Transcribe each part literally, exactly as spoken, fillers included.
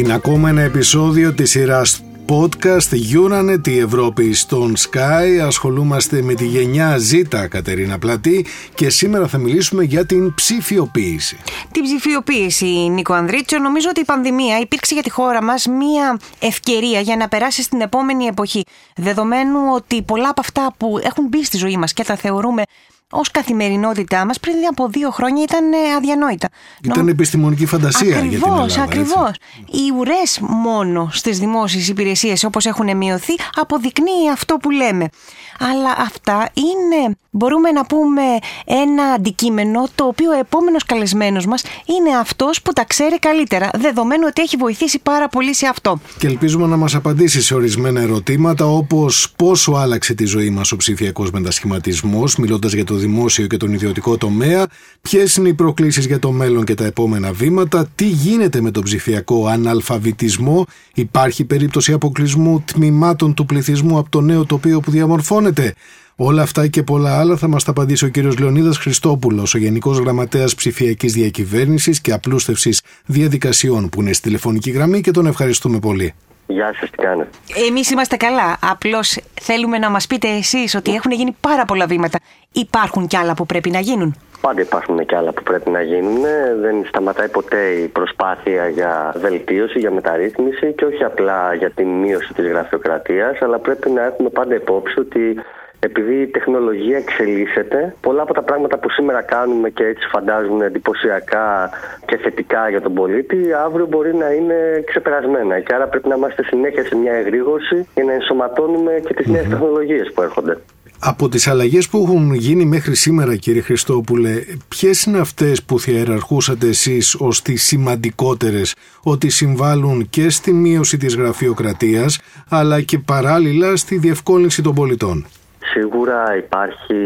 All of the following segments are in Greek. Είναι ακόμα ένα επεισόδιο της σειράς podcast Euronet, η Ευρώπη στον Σκάι. Ασχολούμαστε με τη γενιά Ζήτα, Κατερίνα Πλατή, και σήμερα θα μιλήσουμε για την ψηφιοποίηση. Την ψηφιοποίηση, Νίκο Ανδρίτσο. Νομίζω ότι η πανδημία υπήρξε για τη χώρα μας μία ευκαιρία για να περάσει στην επόμενη εποχή. Δεδομένου ότι πολλά από αυτά που έχουν μπει στη ζωή μας και τα θεωρούμε ως καθημερινότητά μας, πριν από δύο χρόνια ήταν αδιανόητα. Ήταν Νο... επιστημονική φαντασία. Ακριβώς, για την Ελλάδα. Ακριβώς. Οι ουρές μόνο στις δημόσιες υπηρεσίες, όπως έχουν μειωθεί, αποδεικνύει αυτό που λέμε. Αλλά αυτά είναι, μπορούμε να πούμε, ένα αντικείμενο το οποίο ο επόμενος καλεσμένος μας είναι αυτός που τα ξέρει καλύτερα, δεδομένου ότι έχει βοηθήσει πάρα πολύ σε αυτό. Και ελπίζουμε να μας απαντήσει σε ορισμένα ερωτήματα, όπως πόσο άλλαξε τη ζωή μας ο ψηφιακός μετασχηματισμός, μιλώντας για το δημόσιο και τον ιδιωτικό τομέα, ποιες είναι οι προκλήσεις για το μέλλον και τα επόμενα βήματα, τι γίνεται με τον ψηφιακό αναλφαβητισμό, υπάρχει περίπτωση αποκλεισμού τμήματων του πληθυσμού από το νέο τοπίο που διαμορφώνεται. Όλα αυτά και πολλά άλλα θα μας τα απαντήσει ο κύριος Λεωνίδας Χριστόπουλος, ο Γενικός Γραμματέας Ψηφιακής Διακυβέρνησης και Απλούστευσης Διαδικασιών, που είναι στη τηλεφωνική γραμμή και τον ευχαριστούμε πολύ. Γεια σας, τι κάνετε? Εμείς είμαστε καλά. Απλώς θέλουμε να μας πείτε εσείς ότι έχουν γίνει πάρα πολλά βήματα. Υπάρχουν κι άλλα που πρέπει να γίνουν. Πάντα υπάρχουν και άλλα που πρέπει να γίνουν. Δεν σταματάει ποτέ η προσπάθεια για βελτίωση, για μεταρρύθμιση, και όχι απλά για την μείωση της γραφειοκρατίας, αλλά πρέπει να έχουμε πάντα υπόψη ότι επειδή η τεχνολογία εξελίσσεται, πολλά από τα πράγματα που σήμερα κάνουμε και έτσι φαντάζουν εντυπωσιακά και θετικά για τον πολίτη, αύριο μπορεί να είναι ξεπερασμένα. Και άρα πρέπει να είμαστε συνέχεια σε μια εγρήγορση για να ενσωματώνουμε και τις νέες mm-hmm. τεχνολογίες που έρχονται. Από τις αλλαγές που έχουν γίνει μέχρι σήμερα, κύριε Χριστόπουλε, ποιες είναι αυτές που θα ιεραρχούσατε εσείς ως τις σημαντικότερες, ότι συμβάλλουν και στη μείωση της γραφειοκρατίας, αλλά και παράλληλα στη διευκόλυνση των πολιτών? Σίγουρα υπάρχει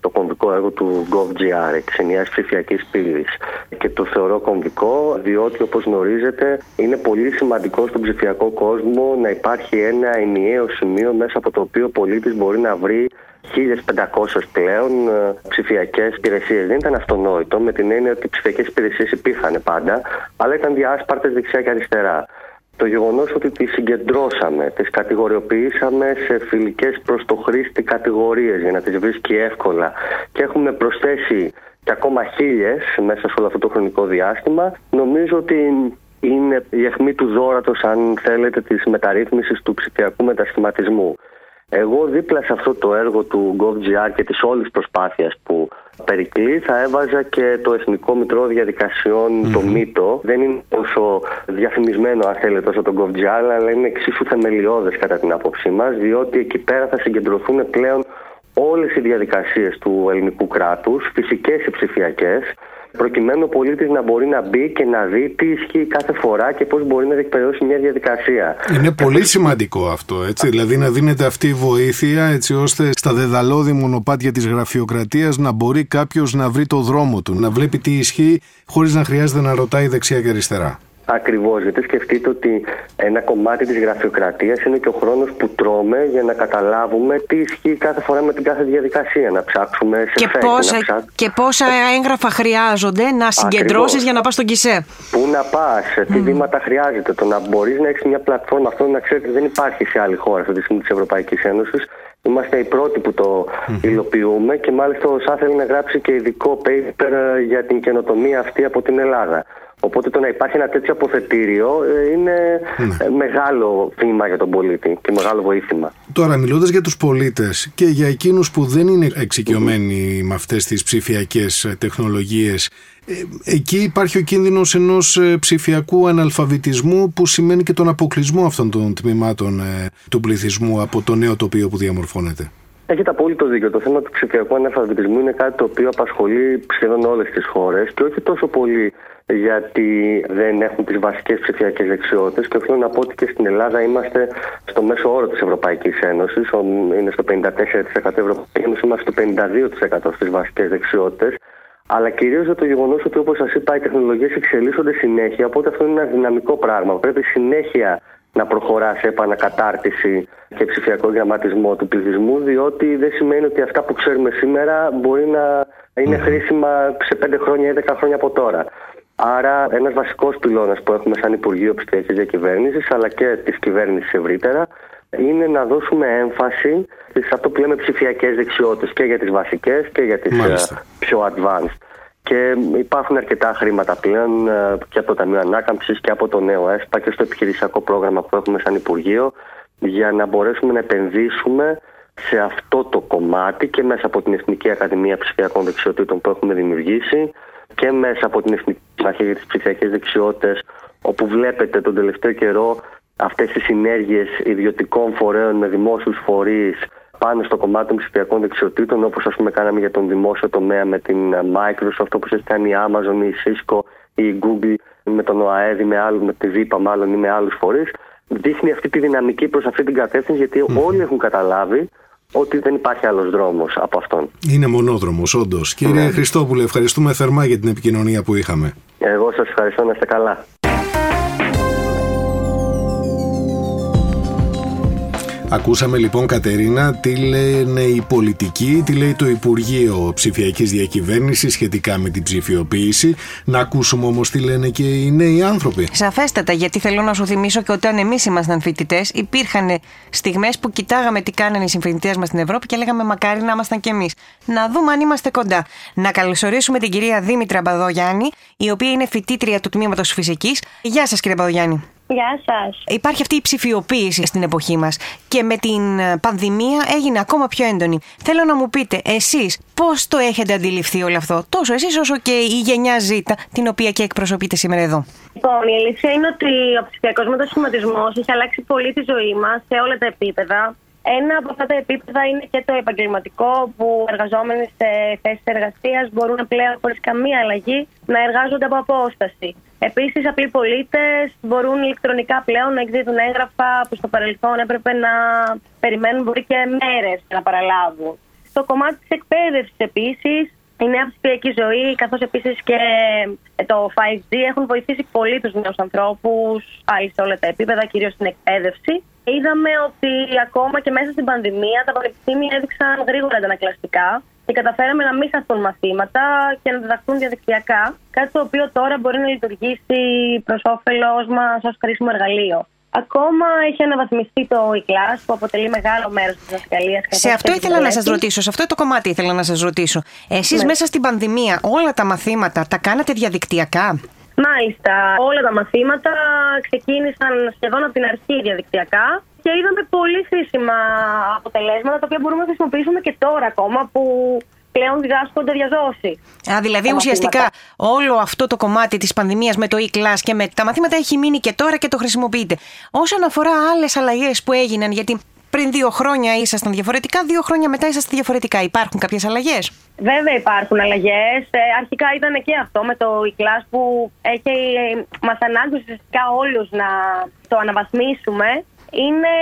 το κομβικό έργο του Gov.gr, Εξενείας Ψηφιακής Πύλης, και το θεωρώ κομβικό διότι, όπως γνωρίζετε, είναι πολύ σημαντικό στον ψηφιακό κόσμο να υπάρχει ένα ενιαίο σημείο μέσα από το οποίο ο πολίτης μπορεί να βρει χίλιες πεντακόσιες πλέον ψηφιακές υπηρεσίες. Δεν ήταν αυτονόητο, με την έννοια ότι οι ψηφιακές υπηρεσίες υπήρχαν πάντα, αλλά ήταν διάσπαρτες δεξιά και αριστερά. Το γεγονός ότι τις συγκεντρώσαμε, τις κατηγοριοποιήσαμε σε φιλικές προς το χρήστη κατηγορίες για να τις βρίσκει εύκολα, και έχουμε προσθέσει και ακόμα χίλιες μέσα σε όλο αυτό το χρονικό διάστημα, νομίζω ότι είναι η αιχμή του δώρατος, αν θέλετε, της μεταρρύθμισης του ψηφιακού μετασχηματισμού. Εγώ δίπλα σε αυτό το έργο του Gov.gr και της όλης προσπάθειας που περικλεί, θα έβαζα και το Εθνικό Μητρώο Διαδικασιών, mm-hmm. το ΜΜΙΤΟ. Δεν είναι τόσο διαφημισμένο, αν θέλετε, όσο το Gov.gr, αλλά είναι εξίσου θεμελιώδες κατά την άποψή μας, διότι εκεί πέρα θα συγκεντρωθούν πλέον όλες οι διαδικασίες του ελληνικού κράτους, φυσικές ή ψηφιακές, προκειμένου ο πολίτης να μπορεί να μπει και να δει τι ισχύει κάθε φορά και πώς μπορεί να διεκπεραιώσει μια διαδικασία. Είναι πολύ σημαντικό αυτό, έτσι, δηλαδή να δίνεται αυτή η βοήθεια, έτσι ώστε στα δεδαλώδη μονοπάτια της γραφειοκρατίας να μπορεί κάποιος να βρει το δρόμο του, να βλέπει τι ισχύει χωρίς να χρειάζεται να ρωτάει δεξιά και αριστερά. Ακριβώς, γιατί σκεφτείτε ότι ένα κομμάτι της γραφειοκρατίας είναι και ο χρόνος που τρώμε για να καταλάβουμε τι ισχύει κάθε φορά με την κάθε διαδικασία, να ψάξουμε σε φέκ. Ψά... Και πόσα έγγραφα χρειάζονται να συγκεντρώσεις για να πας στον ΚΙΣΕ. Πού να πας, τι βήματα mm. χρειάζεται, το να μπορείς να έχεις μια πλατφόρμα, αυτό να ξέρετε δεν υπάρχει σε άλλη χώρα αυτή τη στιγμή της Ευρωπαϊκής Ένωσης. Είμαστε οι πρώτοι που το mm-hmm. υλοποιούμε, και μάλιστα ο ΣΑ θέλει να γράψει και ειδικό paper για την καινοτομία αυτή από την Ελλάδα. Οπότε το να υπάρχει ένα τέτοιο αποθετήριο είναι ναι. μεγάλο θύμα για τον πολίτη και μεγάλο βοήθημα. Τώρα, μιλώντας για τους πολίτες και για εκείνους που δεν είναι εξοικειωμένοι mm-hmm. με αυτές τις ψηφιακές τεχνολογίες, εκεί υπάρχει ο κίνδυνος ενός ψηφιακού αναλφαβητισμού, που σημαίνει και τον αποκλεισμό αυτών των τμήματων του πληθυσμού από το νέο τοπίο που διαμορφώνεται. Έχετε απόλυτο δίκιο. Το θέμα του ψηφιακού αναλφαβητισμού είναι κάτι το οποίο απασχολεί σχεδόν όλες τις χώρες, και όχι τόσο πολύ γιατί δεν έχουν τις βασικές ψηφιακές δεξιότητες. Και οφείλω να πω ότι και στην Ελλάδα είμαστε στο μέσο όρο της Ευρωπαϊκής Ένωσης. Είναι στο πενήντα τέσσερα τοις εκατό η Ευρωπαϊκή Ένωση, είμαστε στο πενήντα δύο τοις εκατό στις βασικές δεξιότητες. Αλλά κυρίως για το γεγονός ότι, όπως σας είπα, οι τεχνολογίες εξελίσσονται συνέχεια. Οπότε αυτό είναι ένα δυναμικό πράγμα. Πρέπει συνέχεια να προχωρά σε επανακατάρτιση και ψηφιακό γραμματισμό του πληθυσμού, διότι δεν σημαίνει ότι αυτά που ξέρουμε σήμερα μπορεί να είναι χρήσιμα σε πέντε χρόνια ή δέκα χρόνια από τώρα. Άρα, ένας βασικός πυλώνας που έχουμε σαν Υπουργείο Ψηφιακής Διακυβέρνησης, αλλά και της κυβέρνησης ευρύτερα, είναι να δώσουμε έμφαση σε αυτό που λέμε ψηφιακές δεξιότητες, και για τις βασικές και για τις Μάλιστα. πιο advanced. Και υπάρχουν αρκετά χρήματα πλέον και από το Ταμείο Ανάκαμψης και από το νέο ΕΣΠΑ και στο επιχειρησιακό πρόγραμμα που έχουμε σαν Υπουργείο, για να μπορέσουμε να επενδύσουμε σε αυτό το κομμάτι και μέσα από την Εθνική Ακαδημία Ψηφιακών Δεξιοτήτων που έχουμε δημιουργήσει και μέσα από την Εθνική Μάχη για τις Ψηφιακές Δεξιότητες, όπου βλέπετε τον τελευταίο καιρό αυτές τις συνέργειες ιδιωτικών φορέων με δημόσιους φορείς πάνω στο κομμάτι των ψηφιακών δεξιοτήτων, όπως ας πούμε κάναμε για τον δημόσιο τομέα με την Microsoft, όπως έχει κάνει η Amazon, η Cisco, η Google, με τον ΟΑΕΔ, με, άλλους, με τη βίπα μάλλον ή με άλλους φορείς, δείχνει αυτή τη δυναμική προς αυτή την κατεύθυνση, γιατί mm. όλοι έχουν καταλάβει ότι δεν υπάρχει άλλος δρόμος από αυτόν. Είναι μονόδρομος, όντως. Κύριε ναι. Χριστόπουλε, ευχαριστούμε θερμά για την επικοινωνία που είχαμε. Εγώ σας ευχαριστώ, να είστε καλά. Ακούσαμε λοιπόν, Κατερίνα, τι λένε οι πολιτικοί, τι λέει το Υπουργείο Ψηφιακής Διακυβέρνησης σχετικά με την ψηφιοποίηση. Να ακούσουμε όμως τι λένε και οι νέοι άνθρωποι. Σαφέστατα, γιατί θέλω να σου θυμίσω και όταν εμείς ήμασταν φοιτητές, υπήρχαν στιγμές που κοιτάγαμε τι κάνανε οι συμφοιτητές μας στην Ευρώπη και λέγαμε μακάρι να ήμασταν κι εμείς. Να δούμε αν είμαστε κοντά. Να καλωσορίσουμε την κυρία Δήμητρα Μπαδογιάννη, η οποία είναι φοιτήτρια του τμήματος Φυσικής. Γεια σας, κυρία Μπαδογιάννη. Γεια σας. Υπάρχει αυτή η ψηφιοποίηση στην εποχή μας και με την πανδημία έγινε ακόμα πιο έντονη. Θέλω να μου πείτε εσείς πώς το έχετε αντιληφθεί όλο αυτό, τόσο εσείς όσο και η γενιά Ζήτα, την οποία και εκπροσωπείτε σήμερα εδώ. Λοιπόν, η αλήθεια είναι ότι ο ψηφιακός μετασχηματισμός έχει αλλάξει πολύ τη ζωή μας σε όλα τα επίπεδα. Ένα από αυτά τα επίπεδα είναι και το επαγγελματικό, που εργαζόμενοι σε θέσεις εργασίας μπορούν πλέον χωρίς καμία αλλαγή να εργάζονται από απόσταση. Επίσης, απλοί πολίτες μπορούν ηλεκτρονικά πλέον να εκδίδουν έγγραφα που στο παρελθόν έπρεπε να περιμένουν μπορεί και μέρες να παραλάβουν. Στο κομμάτι της εκπαίδευσης επίσης, η νέα ψηφιακή ζωή, καθώς επίσης και το φάιβ τζι έχουν βοηθήσει πολύ τους νέους ανθρώπους, πάλι σε όλα τα επίπεδα, κυρίως στην εκπαίδευση. Είδαμε ότι ακόμα και μέσα στην πανδημία τα πανεπιστήμια έδειξαν γρήγορα αντανακλαστικά και καταφέραμε να μην χαθούν μαθήματα και να διδαχθούν διαδικτυακά, κάτι το οποίο τώρα μπορεί να λειτουργήσει προς όφελος μας ως χρήσιμο εργαλείο. Ακόμα έχει αναβαθμιστεί το E-Class, που αποτελεί μεγάλο μέρος της διδασκαλίας. Σε αυτό ήθελα να σας ρωτήσω, σε αυτό το κομμάτι ήθελα να σας ρωτήσω. Εσείς ναι. μέσα στην πανδημία όλα τα μαθήματα τα κάνατε διαδικτυακά? Μάλιστα, όλα τα μαθήματα ξεκίνησαν σχεδόν από την αρχή διαδικτυακά. Και είδαμε πολύ χρήσιμα αποτελέσματα, τα οποία μπορούμε να χρησιμοποιήσουμε και τώρα ακόμα, που πλέον διδάσκονται διαζώσει. Α, δηλαδή ουσιαστικά μαθήματα. Όλο αυτό το κομμάτι της πανδημίας με το e-class και με τα μαθήματα έχει μείνει και τώρα και το χρησιμοποιείτε. Όσον αφορά άλλες αλλαγές που έγιναν, γιατί πριν δύο χρόνια ήσασταν διαφορετικά, δύο χρόνια μετά είσαστε διαφορετικά. Υπάρχουν κάποιες αλλαγές? Βέβαια υπάρχουν αλλαγές. Ε, αρχικά ήταν και αυτό με το e-class, που έχει, μας ανάγκασε φυσικά όλους να το αναβαθμίσουμε. Είναι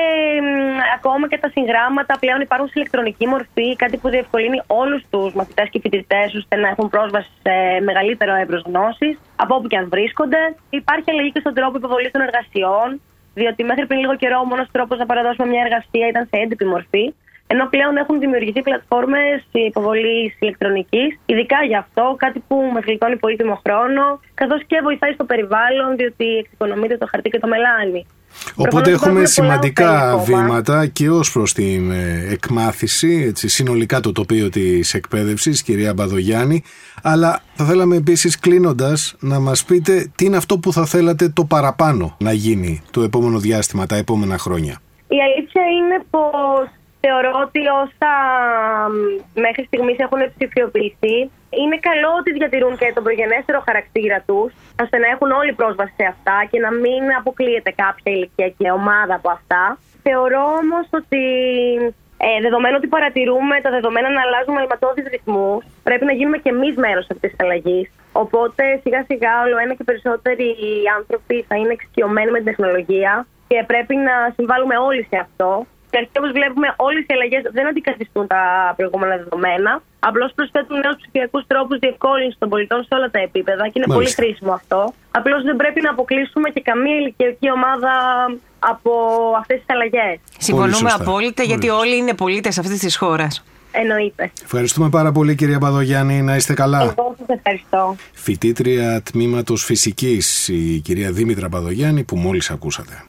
μ, ακόμα και τα συγγράμματα πλέον υπάρχουν σε ηλεκτρονική μορφή, κάτι που διευκολύνει όλους τους μαθητές και φοιτητές ώστε να έχουν πρόσβαση σε μεγαλύτερο εύρος γνώσης, από όπου και αν βρίσκονται. Υπάρχει αλλαγή και στον τρόπο υποβολής των εργασιών, διότι μέχρι πριν λίγο καιρό ο μόνος τρόπος να παραδώσουμε μια εργασία ήταν σε έντυπη μορφή. Ενώ πλέον έχουν δημιουργηθεί πλατφόρμες υποβολής ηλεκτρονικής, ειδικά για αυτό, κάτι που μας γλιτώνει πολύτιμο χρόνο, καθώς και βοηθάει στο περιβάλλον, διότι εξοικονομείται το χαρτί και το μελάνι. Οπότε έχουμε σημαντικά βήματα και ως προς την εκμάθηση, έτσι, συνολικά το τοπίο της εκπαίδευσης, κυρία Μπαδογιάννη. Αλλά θα θέλαμε επίσης, κλείνοντας, να μας πείτε τι είναι αυτό που θα θέλατε το παραπάνω να γίνει το επόμενο διάστημα, τα επόμενα χρόνια. Η αλήθεια είναι πως θεωρώ ότι όσα μέχρι στιγμής έχουν ψηφιοποιηθεί, είναι καλό ότι διατηρούν και τον προγενέστερο χαρακτήρα τους, ώστε να έχουν όλη πρόσβαση σε αυτά και να μην αποκλείεται κάποια ηλικιακή ομάδα από αυτά. Θεωρώ όμως ότι ε, δεδομένου ότι παρατηρούμε τα δεδομένα να αλλάζουν αλματώδεις ρυθμούς, πρέπει να γίνουμε και εμείς μέρος αυτής της αλλαγής. Οπότε σιγά σιγά όλο ένα και περισσότεροι άνθρωποι θα είναι εξοικειωμένοι με την τεχνολογία και πρέπει να συμβάλλουμε όλοι σε αυτό. Και όπως βλέπουμε, όλες οι αλλαγές δεν αντικαθιστούν τα προηγούμενα δεδομένα. Απλώς προσθέτουν νέους ψηφιακούς τρόπους διευκόλυνσης των πολιτών σε όλα τα επίπεδα και είναι Μάλιστα. πολύ χρήσιμο αυτό. Απλώς δεν πρέπει να αποκλείσουμε και καμία ηλικιακή ομάδα από αυτές τις αλλαγές. Συμφωνούμε απόλυτα, πολύ γιατί όλοι είναι πολίτες αυτής της χώρας. Εννοείται. Ευχαριστούμε πάρα πολύ, κυρία Μπαδογιάννη. Να είστε καλά. Εγώ σας ευχαριστώ. Φοιτήτρια τμήματος φυσικής, η κυρία Δήμητρα Μπαδογιάννη, που μόλις ακούσατε.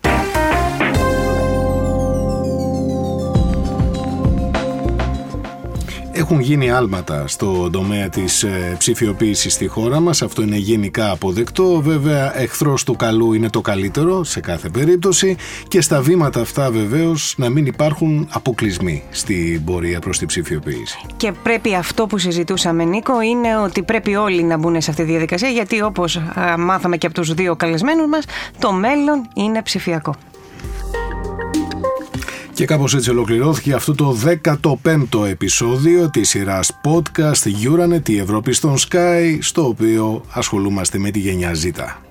Έχουν γίνει άλματα στον τομέα της ψηφιοποίησης στη χώρα μας. Αυτό είναι γενικά αποδεκτό. Βέβαια, εχθρός του καλού είναι το καλύτερο σε κάθε περίπτωση, και στα βήματα αυτά βεβαίως να μην υπάρχουν αποκλεισμοί στην πορεία προς την ψηφιοποίηση. Και πρέπει αυτό που συζητούσαμε, Νίκο, είναι ότι πρέπει όλοι να μπουν σε αυτή τη διαδικασία, γιατί όπως μάθαμε και από τους δύο καλεσμένους μας, το μέλλον είναι ψηφιακό. Και κάπως έτσι ολοκληρώθηκε αυτό το δέκατο πέμπτο επεισόδιο της σειράς podcast Euronet, η Ευρώπη στον Sky, στο οποίο ασχολούμαστε με τη γενιά Z.